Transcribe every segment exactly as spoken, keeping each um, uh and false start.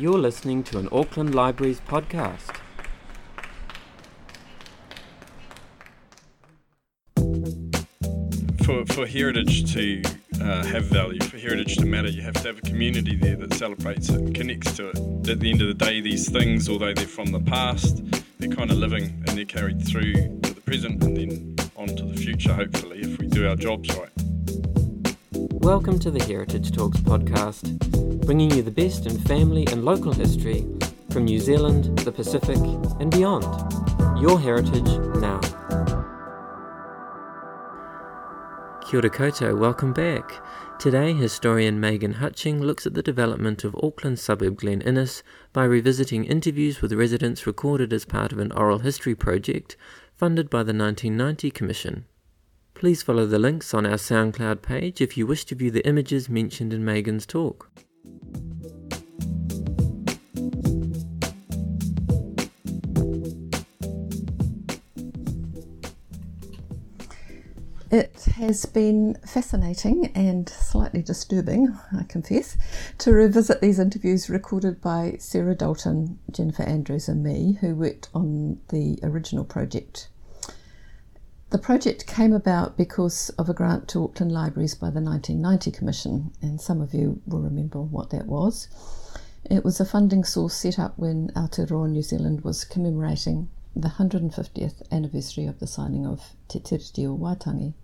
You're listening to an Auckland Libraries podcast. For, for heritage to uh, have value, for heritage to matter, you have to have a community there that celebrates it and connects to it. At the end of the day, these things, although they're from the past, they're kind of living and they're carried through to the present and then on to the future, hopefully, if we do our jobs right. Welcome to the Heritage Talks podcast, bringing you the best in family and local history from New Zealand, the Pacific and beyond. Your heritage now. Kia ora koutou, welcome back. Today, historian Megan Hutching looks at the development of Auckland suburb Glen Innes by revisiting interviews with residents recorded as part of an oral history project funded by the nineteen ninety Commission. Please follow the links on our SoundCloud page if you wish to view the images mentioned in Megan's talk. It has been fascinating and slightly disturbing, I confess, to revisit these interviews recorded by Sarah Dalton, Jennifer Andrews and me, who worked on the original project. The project came about because of a grant to Auckland Libraries by the nineteen ninety Commission, and some of you will remember what that was. It was a funding source set up when Aotearoa New Zealand was commemorating the one hundred fiftieth anniversary of the signing of Te Tiriti o Waitangi.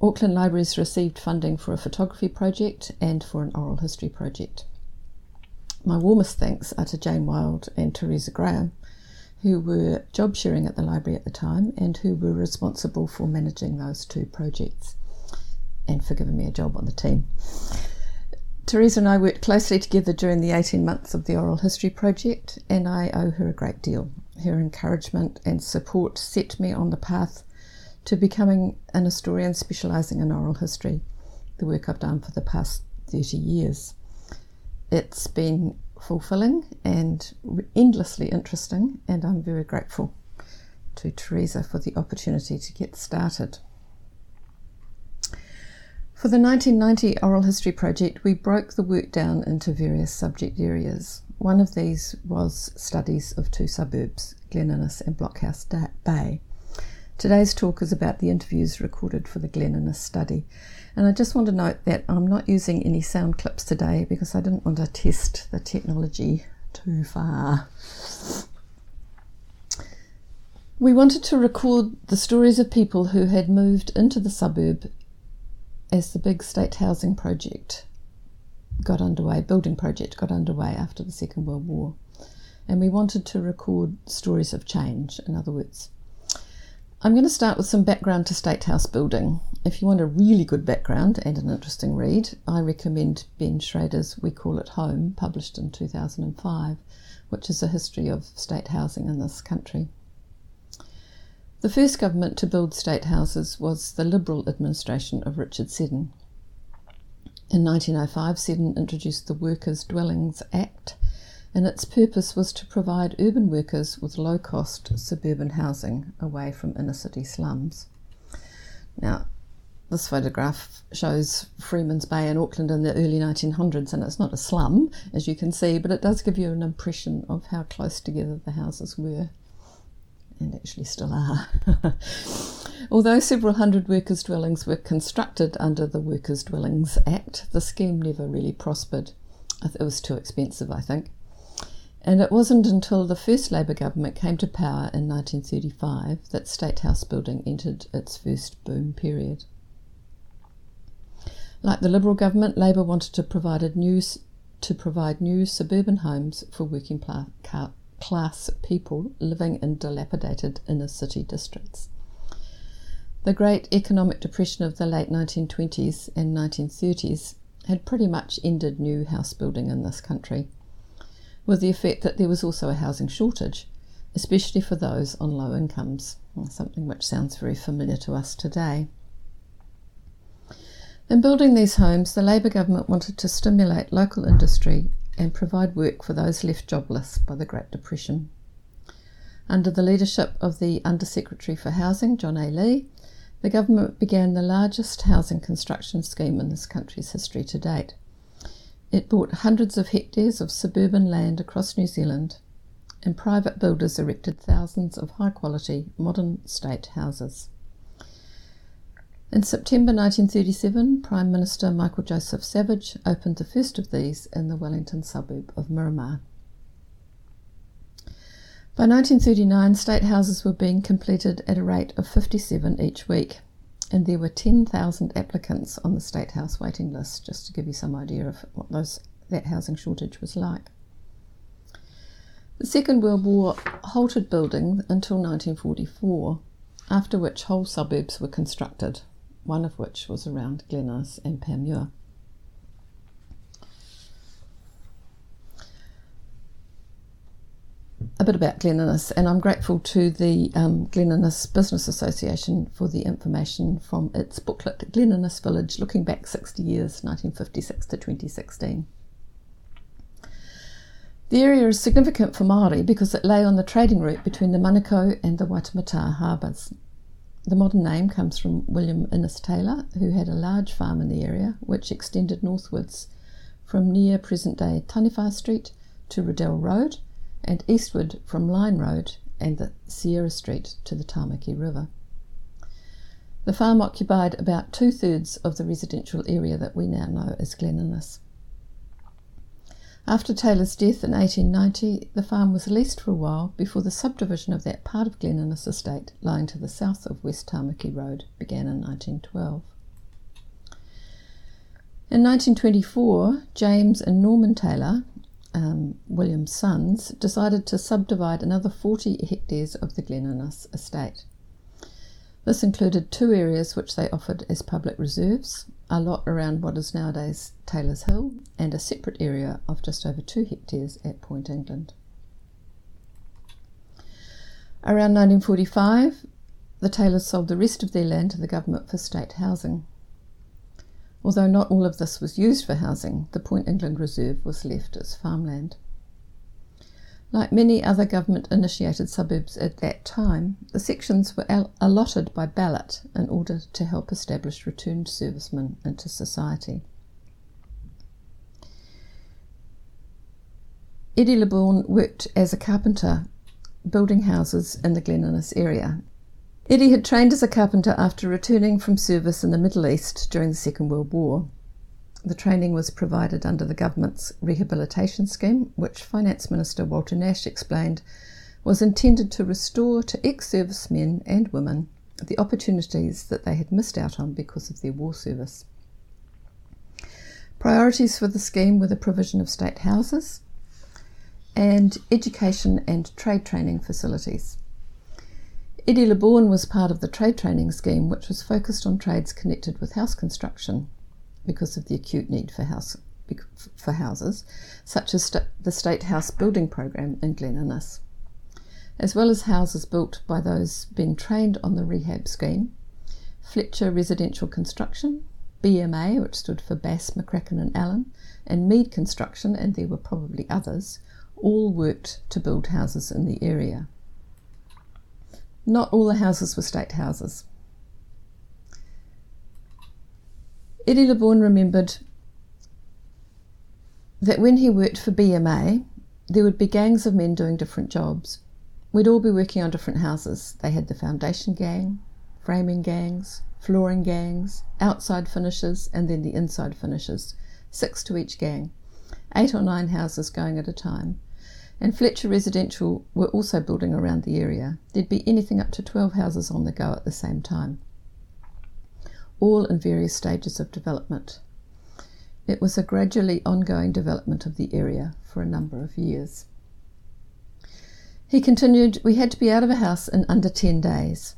Auckland Libraries received funding for a photography project and for an oral history project. My warmest thanks are to Jane Wilde and Teresa Graham, who were job sharing at the library at the time and who were responsible for managing those two projects and for giving me a job on the team. Teresa and I worked closely together during the eighteen months of the Oral History Project, and I owe her a great deal. Her encouragement and support set me on the path to becoming an historian specialising in oral history, the work I've done for the past thirty years. It's been fulfilling and endlessly interesting, and I'm very grateful to Teresa for the opportunity to get started. For the nineteen ninety Oral History Project, we broke the work down into various subject areas. One of these was studies of two suburbs, Glen Innes and Blockhouse Bay. Today's talk is about the interviews recorded for the Glen Innes study. And I just want to note that I'm not using any sound clips today because I didn't want to test the technology too far. We wanted to record the stories of people who had moved into the suburb as the big state housing project got underway, building project got underway after the Second World War. And we wanted to record stories of change, in other words. I'm going to start with some background to State House building. If you want a really good background and an interesting read, I recommend Ben Schrader's We Call It Home, published in two thousand five, which is a history of state housing in this country. The first government to build state houses was the Liberal administration of Richard Seddon. In nineteen oh five, Seddon introduced the Workers' Dwellings Act, and its purpose was to provide urban workers with low-cost suburban housing away from inner-city slums. Now, this photograph shows Freemans Bay in Auckland in the early nineteen hundreds, and it's not a slum, as you can see, but it does give you an impression of how close together the houses were, and actually still are. Although several hundred workers' dwellings were constructed under the Workers' Dwellings Act, the scheme never really prospered. It was too expensive, I think. And it wasn't until the first Labour government came to power in nineteen thirty-five that state house building entered its first boom period. Like the Liberal government, Labour wanted to provide a new, to provide new suburban homes for working class people living in dilapidated inner city districts. The Great Economic Depression of the late nineteen twenties and nineteen thirties had pretty much ended new house building in this country, with the effect that there was also a housing shortage, especially for those on low incomes, something which sounds very familiar to us today. In building these homes, the Labour government wanted to stimulate local industry and provide work for those left jobless by the Great Depression. Under the leadership of the Undersecretary for Housing, John A. Lee, the government began the largest housing construction scheme in this country's history to date. It bought hundreds of hectares of suburban land across New Zealand, and private builders erected thousands of high-quality modern state houses. In September nineteen thirty-seven, Prime Minister Michael Joseph Savage opened the first of these in the Wellington suburb of Miramar. By nineteen thirty-nine, state houses were being completed at a rate of fifty-seven each week, and there were ten thousand applicants on the state house waiting list, just to give you some idea of what those, that housing shortage was like. The Second World War halted building until nineteen forty-four, after which whole suburbs were constructed, one of which was around Glen Innes and Panmure. A bit about Glen Innes, and I'm grateful to the um, Glen Innes Business Association for the information from its booklet, Glen Innes Village Looking Back sixty years, nineteen fifty-six to twenty sixteen. The area is significant for Māori because it lay on the trading route between the Manukau and the Waitemata harbours. The modern name comes from William Innes Taylor, who had a large farm in the area, which extended northwards from near present-day Tanewa Street to Riddell Road, and eastward from Line Road and the Sierra Street to the Tāmaki River. The farm occupied about two-thirds of the residential area that we now know as Glen Innes. After Taylor's death in eighteen ninety, the farm was leased for a while before the subdivision of that part of Glen Innes estate lying to the south of West Tāmaki Road began in nineteen twelve. In nineteen twenty-four, James and Norman Taylor, um, William's sons, decided to subdivide another forty hectares of the Glen Innes estate. This included two areas which they offered as public reserves, a lot around what is nowadays Taylor's Hill, and a separate area of just over two hectares at Point England. Around nineteen forty-five, the Taylors sold the rest of their land to the government for state housing. Although not all of this was used for housing, the Point England reserve was left as farmland. Like many other government-initiated suburbs at that time, the sections were al- allotted by ballot in order to help establish returned servicemen into society. Eddie Le Bourne worked as a carpenter, building houses in the Glen Innes area. Eddie had trained as a carpenter after returning from service in the Middle East during the Second World War. The training was provided under the government's rehabilitation scheme, which Finance Minister Walter Nash explained was intended to restore to ex-servicemen and women the opportunities that they had missed out on because of their war service. Priorities for the scheme were the provision of state houses and education and trade training facilities. Eddie Le Bourne was part of the trade training scheme, which was focused on trades connected with house construction, because of the acute need for, house, for houses, such as st- the State House Building Programme in Glen Innes, as well as houses built by those being trained on the rehab scheme, Fletcher Residential Construction, B M A, which stood for Bass, McCracken and Allen, and Mead Construction, and there were probably others, all worked to build houses in the area. Not all the houses were state houses. Eddie Le Bourne remembered that when he worked for B M A, there would be gangs of men doing different jobs. We'd all be working on different houses. They had the foundation gang, framing gangs, flooring gangs, outside finishers, and then the inside finishers, six to each gang, eight or nine houses going at a time. And Fletcher Residential were also building around the area. There'd be anything up to twelve houses on the go at the same time, all in various stages of development. It was a gradually ongoing development of the area for a number of years. He continued, "We had to be out of a house in under ten days.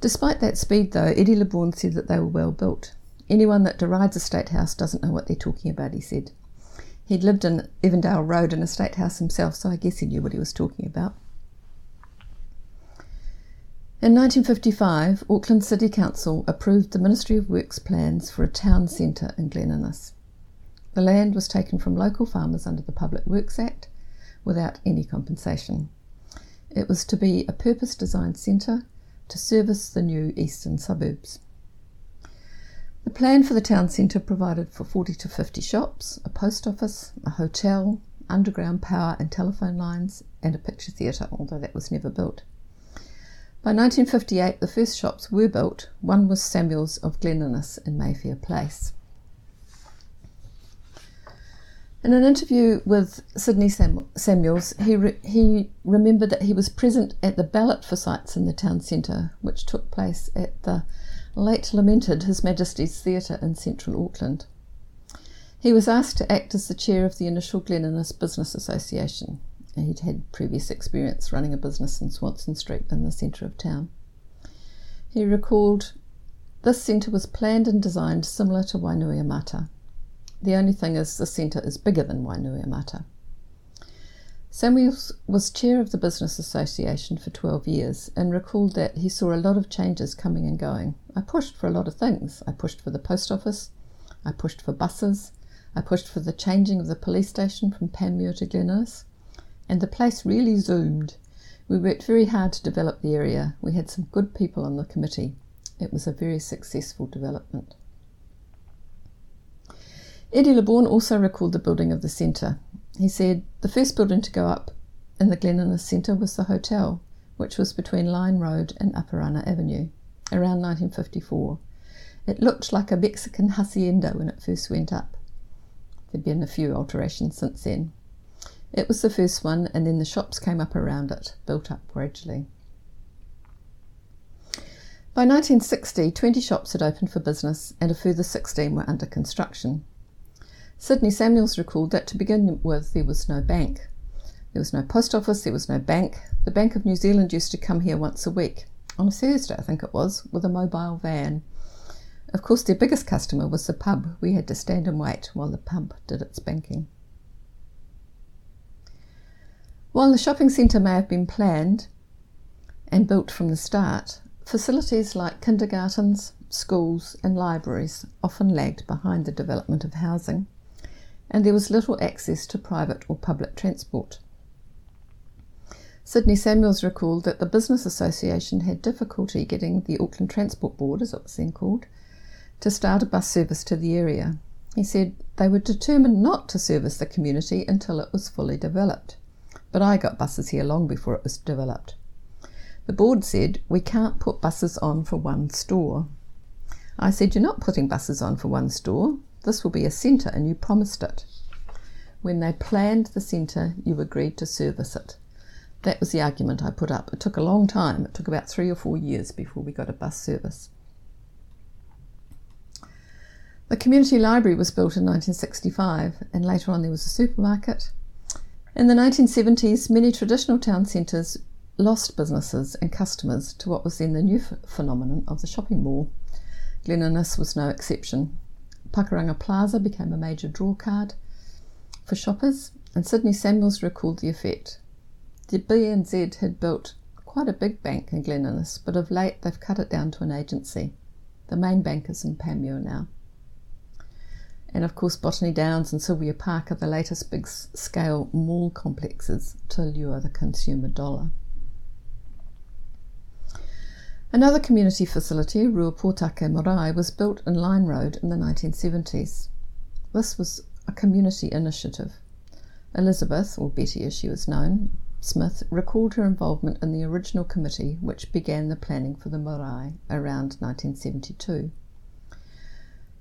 Despite that speed, though, Eddie Le Bourne said that they were well built. "Anyone that derides a state house doesn't know what they're talking about," he said. He'd lived in Evandale Road in a state house himself, so I guess he knew what he was talking about. In nineteen fifty-five, Auckland City Council approved the Ministry of Works plans for a town centre in Glen Innes. The land was taken from local farmers under the Public Works Act without any compensation. It was to be a purpose-designed centre to service the new eastern suburbs. The plan for the town centre provided for forty to fifty shops, a post office, a hotel, underground power and telephone lines, and a picture theatre, although that was never built. By nineteen fifty-eight, the first shops were built. One was Samuels of Glen Innes in Mayfair Place. In an interview with Sidney Sam- Samuels, he, re- he remembered that he was present at the ballot for sites in the town centre, which took place at the late lamented His Majesty's Theatre in central Auckland. He was asked to act as the chair of the initial Glen Innes Business Association. He'd had previous experience running a business in Swanson Street in the centre of town. He recalled, "This centre was planned and designed similar to Wainuiomata. The only thing is the centre is bigger than Wainuiomata." Samuels was chair of the Business Association for twelve years and recalled that he saw a lot of changes coming and going. "I pushed for a lot of things. I pushed for the post office. I pushed for buses. I pushed for the changing of the police station from Panmure to Glen Innes. And the place really zoomed. We worked very hard to develop the area. We had some good people on the committee. It was a very successful development." Eddie Le Bourne also recalled the building of the centre. He said, "The first building to go up in the Glen Innes centre was the hotel, which was between Line Road and Aparana Avenue, around nineteen fifty-four. It looked like a Mexican hacienda when it first went up. There'd been a few alterations since then. It was the first one, and then the shops came up around it, built up gradually." By nineteen sixty, twenty shops had opened for business and a further sixteen were under construction. Sidney Samuels recalled that to begin with there was no bank. There was no post office, there was no bank. The Bank of New Zealand used to come here once a week, on a Thursday I think it was, with a mobile van. Of course their biggest customer was the pub. We had to stand and wait while the pub did its banking. While the shopping centre may have been planned and built from the start, facilities like kindergartens, schools and libraries often lagged behind the development of housing, and there was little access to private or public transport. Sidney Samuels recalled that the Business Association had difficulty getting the Auckland Transport Board, as it was then called, to start a bus service to the area. He said they were determined not to service the community until it was fully developed. "But I got buses here long before it was developed. The board said, we can't put buses on for one store. I said, you're not putting buses on for one store. This will be a centre and you promised it. When they planned the centre, you agreed to service it. That was the argument I put up. It took a long time. It took about three or four years before we got a bus service." The community library was built in nineteen sixty-five, and later on there was a supermarket. In the nineteen seventies, many traditional town centres lost businesses and customers to what was then the new ph- phenomenon of the shopping mall. Glen Innes was no exception. Pakuranga Plaza became a major drawcard for shoppers, and Sidney Samuels recalled the effect. The B N Z had built quite a big bank in Glen Innes, but of late they've cut it down to an agency. The main bank is in Panmure now. And of course Botany Downs and Sylvia Park are the latest big scale mall complexes to lure the consumer dollar. Another community facility, Ruapōtaka Marae, was built in Line Road in the nineteen seventies. This was a community initiative. Elizabeth, or Betty as she was known, Smith recalled her involvement in the original committee which began the planning for the marae around nineteen seventy-two.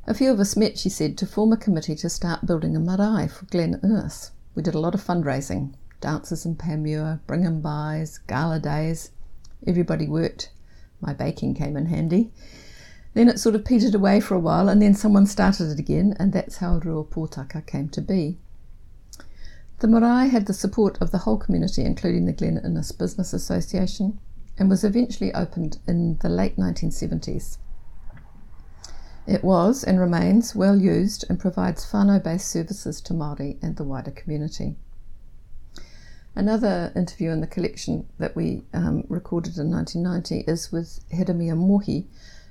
"A few of us met," she said, "to form a committee to start building a marae for Glen Innes. We did a lot of fundraising, dances in Panmure, bring-and-buys, gala days. Everybody worked. My baking came in handy. Then it sort of petered away for a while, and then someone started it again, and that's how Ruapōtaka came to be." The marae had the support of the whole community, including the Glen Innes Business Association, and was eventually opened in the late nineteen seventies. It was, and remains, well used and provides whānau-based services to Māori and the wider community. Another interview in the collection that we um, recorded in nineteen ninety is with Hiramia Mohi,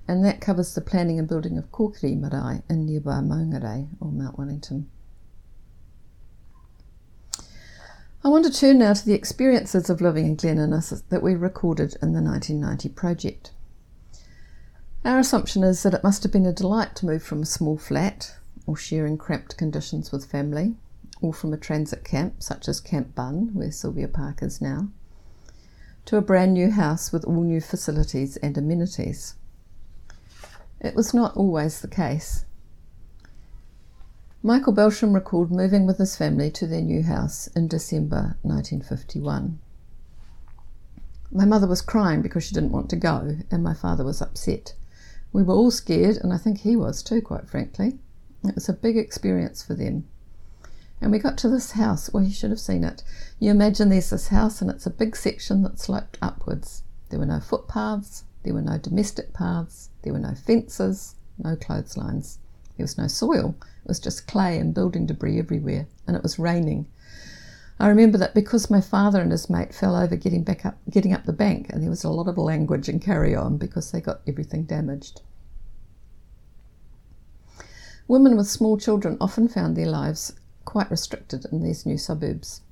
and that covers the planning and building of Kōkiri Marae in nearby Maungarei, or Mount Wellington. I want to turn now to the experiences of living in Glen Innes that we recorded in the nineteen ninety project. Our assumption is that it must have been a delight to move from a small flat, or sharing cramped conditions with family, or from a transit camp, such as Camp Bun, where Sylvia Park is now, to a brand new house with all new facilities and amenities. It was not always the case. Michael Belsham recalled moving with his family to their new house in December nineteen fifty-one. My mother was crying because she didn't want to go, and my father was upset. We were all scared, and I think he was too, quite frankly. It was a big experience for them. And we got to this house. Well, you should have seen it. You imagine there's this house, and it's a big section that sloped upwards. There were no footpaths, there were no domestic paths, there were no fences, no clotheslines. There was no soil. It was just clay and building debris everywhere, and it was raining. I remember that because my father and his mate fell over getting back up, getting up the bank, and there was a lot of language and carry-on because they got everything damaged. Women with small children often found their lives quite restricted in these new suburbs.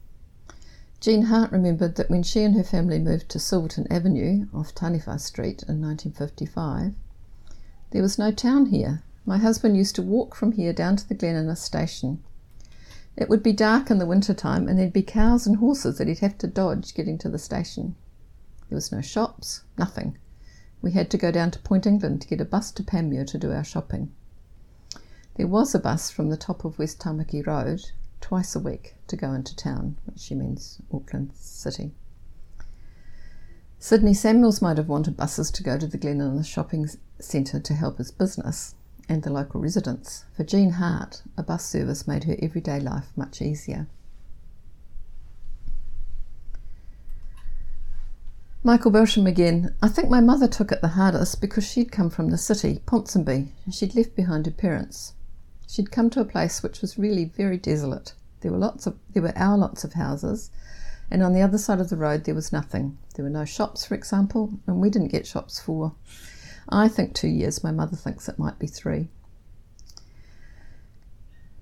Jean Hart remembered that when she and her family moved to Silverton Avenue off Tanewa Street in nineteen fifty-five, there was no town here. My husband used to walk from here down to the Glen Innes station. It would be dark in the winter time, and there'd be cows and horses that he'd have to dodge getting to the station. There was no shops, nothing. We had to go down to Point England to get a bus to Panmure to do our shopping. There was a bus from the top of West Tamaki Road twice a week to go into town, which she means Auckland City. Sidney Samuels might have wanted buses to go to the Glen Innes shopping centre to help his business and the local residents. For Jean Hart, a bus service made her everyday life much easier. Michael Belsham again. I think my mother took it the hardest because she'd come from the city, Ponsonby, and she'd left behind her parents. She'd come to a place which was really very desolate. There were lots of, there were our lots of houses, and on the other side of the road there was nothing. There were no shops, for example, and we didn't get shops for I think two years, my mother thinks it might be three.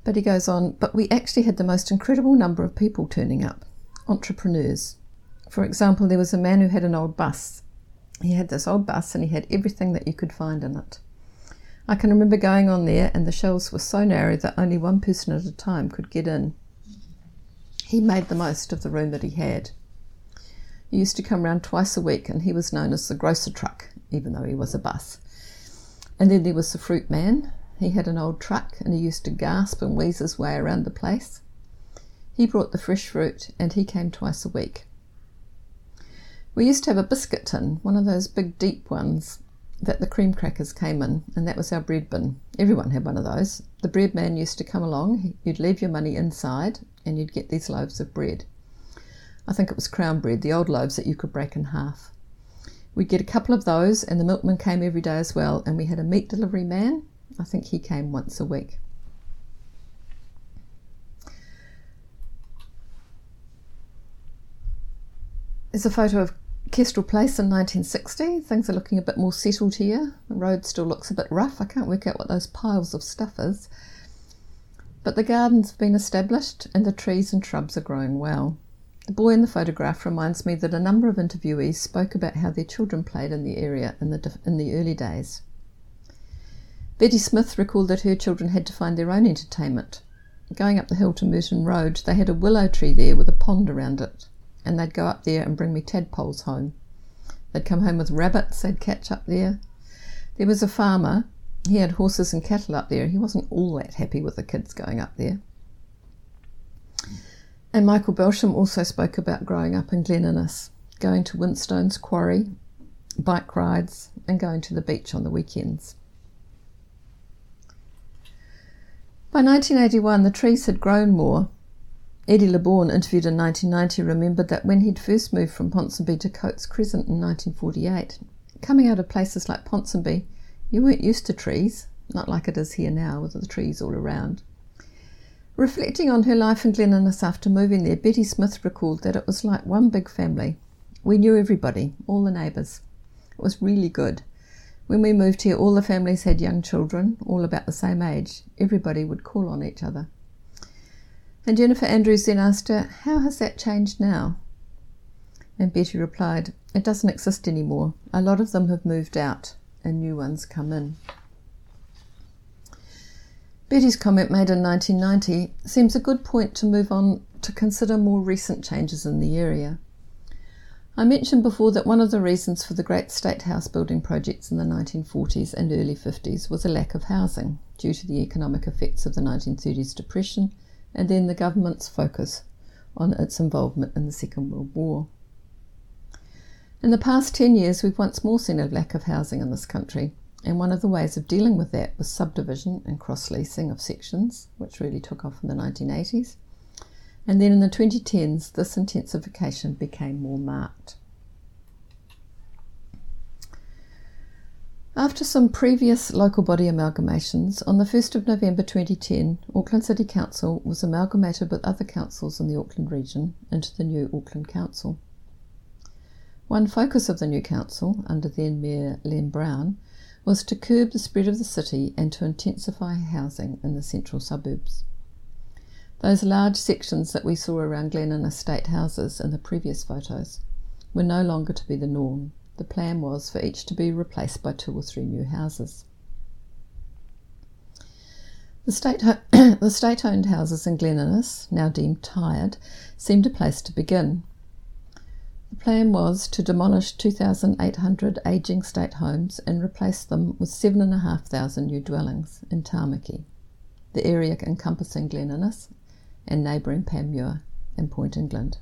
But he goes on, but we actually had the most incredible number of people turning up, entrepreneurs. For example, there was a man who had an old bus. He had this old bus and he had everything that you could find in it. I can remember going on there and the shelves were so narrow that only one person at a time could get in. He made the most of the room that he had. He used to come round twice a week and he was known as the grocer truck, even though he was a bus. And then there was the fruit man. He had an old truck and he used to gasp and wheeze his way around the place. He brought the fresh fruit and he came twice a week. We used to have a biscuit tin, one of those big deep ones that the cream crackers came in, and that was our bread bin. Everyone had one of those. The bread man used to come along, you'd leave your money inside and you'd get these loaves of bread. I think it was crown bread, the old loaves that you could break in half. We'd get a couple of those, and the milkman came every day as well, and we had a meat delivery man. I think he came once a week. There's a photo of Kestrel Place in nineteen sixty. Things are looking a bit more settled here. The road still looks a bit rough. I can't work out what those piles of stuff is. But the gardens have been established, and the trees and shrubs are growing well. The boy in the photograph reminds me that a number of interviewees spoke about how their children played in the area in the in the early days. Betty Smith recalled that her children had to find their own entertainment. Going up the hill to Merton Road, they had a willow tree there with a pond around it, and they'd go up there and bring me tadpoles home. They'd come home with rabbits they'd catch up there. There was a farmer. He had horses and cattle up there. He wasn't all that happy with the kids going up there. And Michael Belsham also spoke about growing up in Glen Innes, going to Winstone's Quarry, bike rides, and going to the beach on the weekends. By nineteen eighty-one, the trees had grown more. Eddie Le Bourne, interviewed in nineteen ninety, remembered that when he'd first moved from Ponsonby to Coates Crescent in nineteen forty-eight, coming out of places like Ponsonby, you weren't used to trees, not like it is here now with the trees all around. Reflecting on her life in Glen Innes after moving there, Betty Smith recalled that it was like one big family. We knew everybody, all the neighbours. It was really good. When we moved here, all the families had young children, all about the same age. Everybody would call on each other. And Jennifer Andrews then asked her, "How has that changed now?" And Betty replied, "It doesn't exist anymore. A lot of them have moved out. and new ones come in. Betty's comment made in nineteen ninety seems a good point to move on to consider more recent changes in the area. I mentioned before that one of the reasons for the great state house building projects in the nineteen forties and early fifties was a lack of housing due to the economic effects of the nineteen thirties depression and then the government's focus on its involvement in the Second World War. In the past ten years we've once more seen a lack of housing in this country, and one of the ways of dealing with that was subdivision and cross-leasing of sections, which really took off in the nineteen eighties. And then in the twenty tens, this intensification became more marked. After some previous local body amalgamations, on the first of November twenty ten, Auckland City Council was amalgamated with other councils in the Auckland region into the new Auckland Council. One focus of the new council, under then Mayor Len Brown, was to curb the spread of the city and to intensify housing in the central suburbs. Those large sections that we saw around Glen Innes estate houses in the previous photos were no longer to be the norm. The plan was for each to be replaced by two or three new houses. The state ho- the state-owned houses in Glen Innes, now deemed tired, seemed a place to begin. The plan was to demolish two thousand eight hundred ageing state homes and replace them with seven thousand five hundred new dwellings in Tāmaki, the area encompassing Glen Innes and neighbouring Panmure and Point England.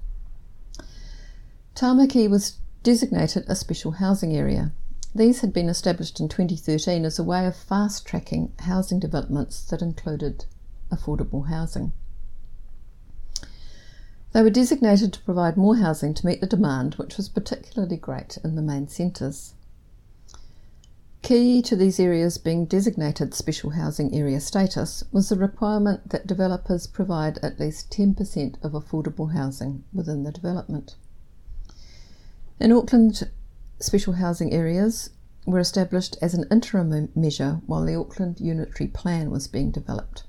Tāmaki was designated a special housing area. These had been established in twenty thirteen as a way of fast-tracking housing developments that included affordable housing. They were designated to provide more housing to meet the demand, which was particularly great in the main centres. Key to these areas being designated special housing area status was the requirement that developers provide at least ten percent of affordable housing within the development. In Auckland, special housing areas were established as an interim measure while the Auckland Unitary Plan was being developed.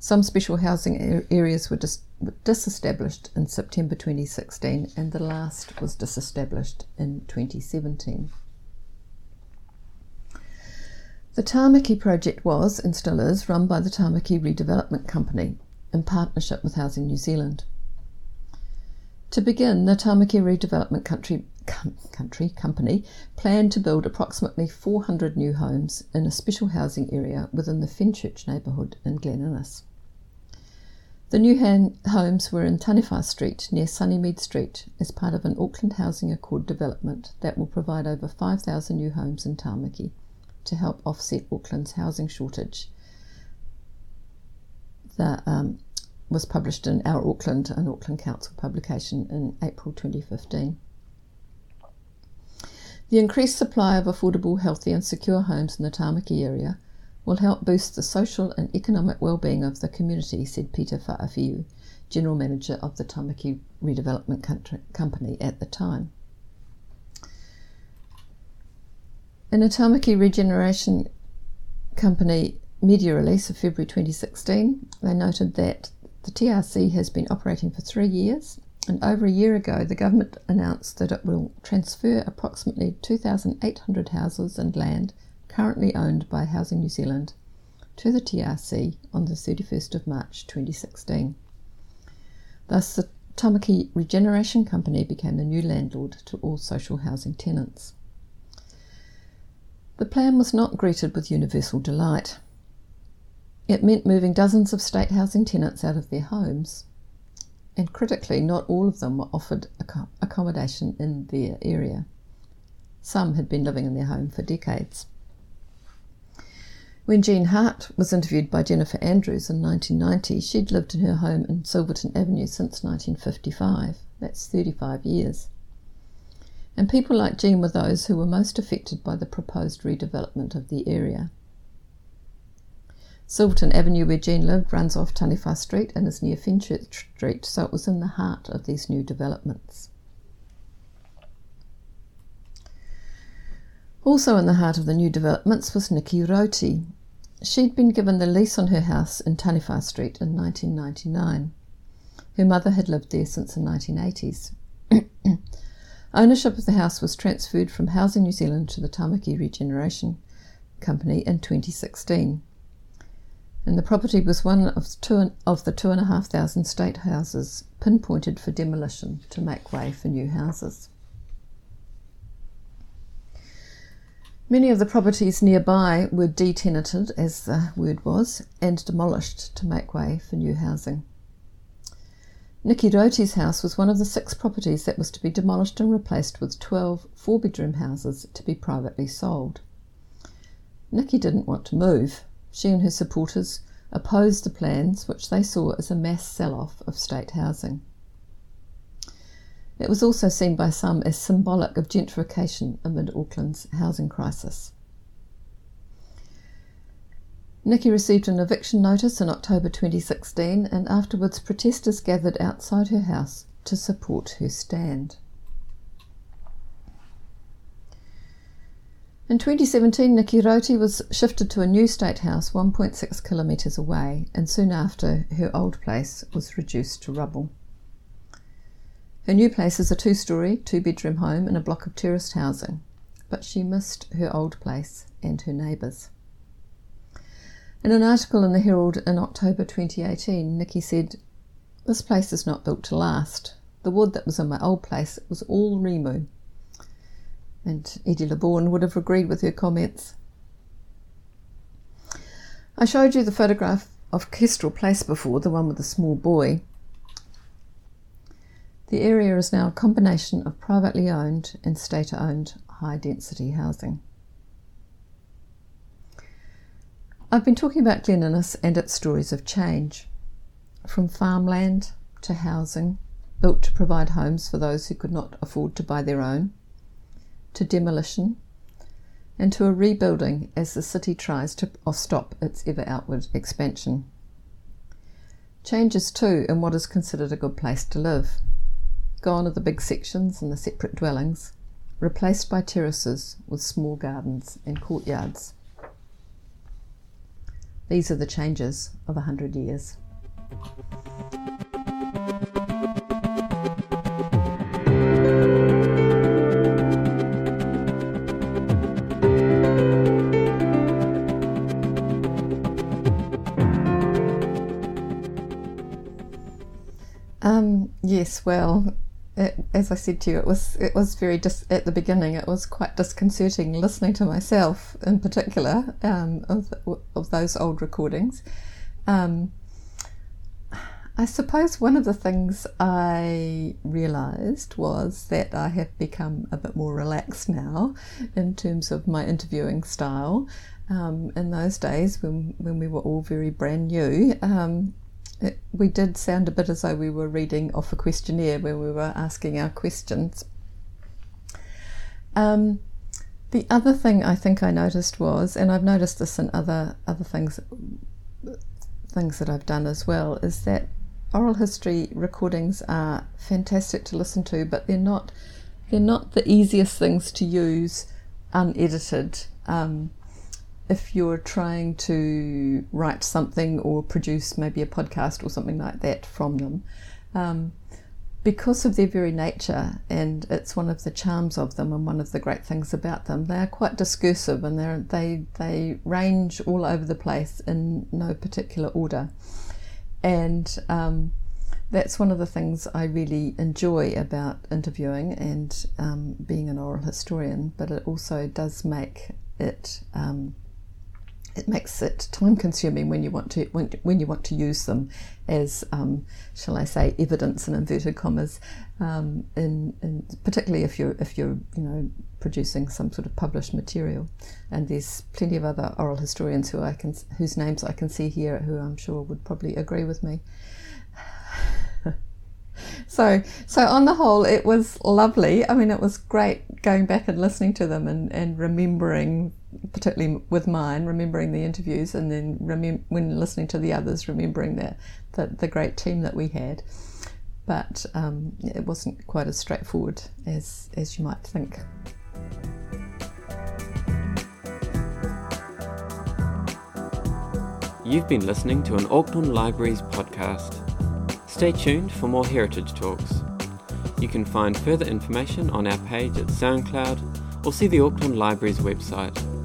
Some special housing areas were dis- disestablished in September twenty sixteen, and the last was disestablished in twenty seventeen. The Tāmaki project was, and still is, run by the Tāmaki Redevelopment Company in partnership with Housing New Zealand. To begin, the Tāmaki Redevelopment Country, com- country Company planned to build approximately four hundred new homes in a special housing area within the Fenchurch neighbourhood in Glen Innes. The new han- homes were in Tanewa Street near Sunnymead Street as part of an Auckland Housing Accord development that will provide over five thousand new homes in Tāmaki to help offset Auckland's housing shortage. The um, was published in Our Auckland, an Auckland Council publication, in April twenty fifteen. The increased supply of affordable, healthy and secure homes in the Tāmaki area will help boost the social and economic well-being of the community, said Peter Fa'afiu, General Manager of the Tāmaki Redevelopment Country, Company at the time. In a Tāmaki Regeneration Company media release of February twenty sixteen, they noted that the T R C has been operating for three years, and over a year ago the government announced that it will transfer approximately two thousand eight hundred houses and land currently owned by Housing New Zealand to the T R C on the thirty-first of March twenty sixteen. Thus, the Tāmaki Regeneration Company became the new landlord to all social housing tenants. The plan was not greeted with universal delight. It meant moving dozens of state housing tenants out of their homes, and critically not all of them were offered accommodation in their area. Some had been living in their home for decades. When Jean Hart was interviewed by Jennifer Andrews in nineteen ninety, she'd lived in her home in Silverton Avenue since nineteen fifty-five. That's thirty-five years. And people like Jean were those who were most affected by the proposed redevelopment of the area. Silverton Avenue, where Jean lived, runs off Tanewa Street and is near Fenchurch Street, so it was in the heart of these new developments. Also in the heart of the new developments was Nikki Roti. She'd been given the lease on her house in Tanewa Street in nineteen ninety-nine. Her mother had lived there since the nineteen eighties. Ownership of the house was transferred from Housing New Zealand to the Tamaki Regeneration Company in twenty sixteen. And the property was one of two of the two and a half thousand state houses pinpointed for demolition to make way for new houses. Many of the properties nearby were de-tenanted, as the word was, and demolished to make way for new housing. Nikki Roti's house was one of the six properties that was to be demolished and replaced with twelve four-bedroom houses to be privately sold. Nikki didn't want to move. She and her supporters opposed the plans, which they saw as a mass sell-off of state housing. It was also seen by some as symbolic of gentrification amid Auckland's housing crisis. Nikki received an eviction notice in October twenty sixteen, and afterwards protesters gathered outside her house to support her stand. In twenty seventeen, Nikki Roti was shifted to a new state house one point six kilometres away, and soon after her old place was reduced to rubble. Her new place is a two-storey, two-bedroom home in a block of terraced housing, but she missed her old place and her neighbours. In an article in the Herald in October twenty eighteen, Nikki said, "This place is not built to last. The wood that was in my old place was all remu." And Eddie Le Bourne would have agreed with her comments. I showed you the photograph of Kestrel Place before, the one with the small boy. The area is now a combination of privately owned and state-owned high-density housing. I've been talking about Glen Innes and its stories of change, from farmland to housing, built to provide homes for those who could not afford to buy their own, to demolition, and to a rebuilding as the city tries to stop its ever-outward expansion. Changes too in what is considered a good place to live. Gone are the big sections and the separate dwellings, replaced by terraces with small gardens and courtyards. These are the changes of a hundred years. Um, yes, well, it, as I said to you, it was it was very dis- at the beginning. It was quite disconcerting listening to myself, in particular, um, of of those old recordings. Um, I suppose one of the things I realised was that I have become a bit more relaxed now in terms of my interviewing style. Um, in those days, when when we were all very brand new. Um, It, we did sound a bit as though we were reading off a questionnaire when we were asking our questions. Um, the other thing I think I noticed was, and I've noticed this in other other things things that I've done as well, is that oral history recordings are fantastic to listen to, but they're not they're not the easiest things to use unedited. Um, If you're trying to write something or produce maybe a podcast or something like that from them, um, because of their very nature, and it's one of the charms of them and one of the great things about them, they are quite discursive and they they they range all over the place in no particular order, and um, that's one of the things I really enjoy about interviewing and um, being an oral historian. But it also does make it um, It makes it time-consuming when you want to when, when you want to use them as, um, shall I say, evidence in inverted commas, um, in, in particularly if you're if you're you know producing some sort of published material. And there's plenty of other oral historians who I can whose names I can see here who I'm sure would probably agree with me. So, so on the whole, it was lovely. I mean, it was great going back and listening to them and, and remembering, particularly with mine, remembering the interviews, and then remem- when listening to the others, remembering the, the, the great team that we had. But um, it wasn't quite as straightforward as, as you might think. You've been listening to an Auckland Libraries podcast. Stay tuned for more Heritage Talks. You can find further information on our page at SoundCloud or see the Auckland Library's website.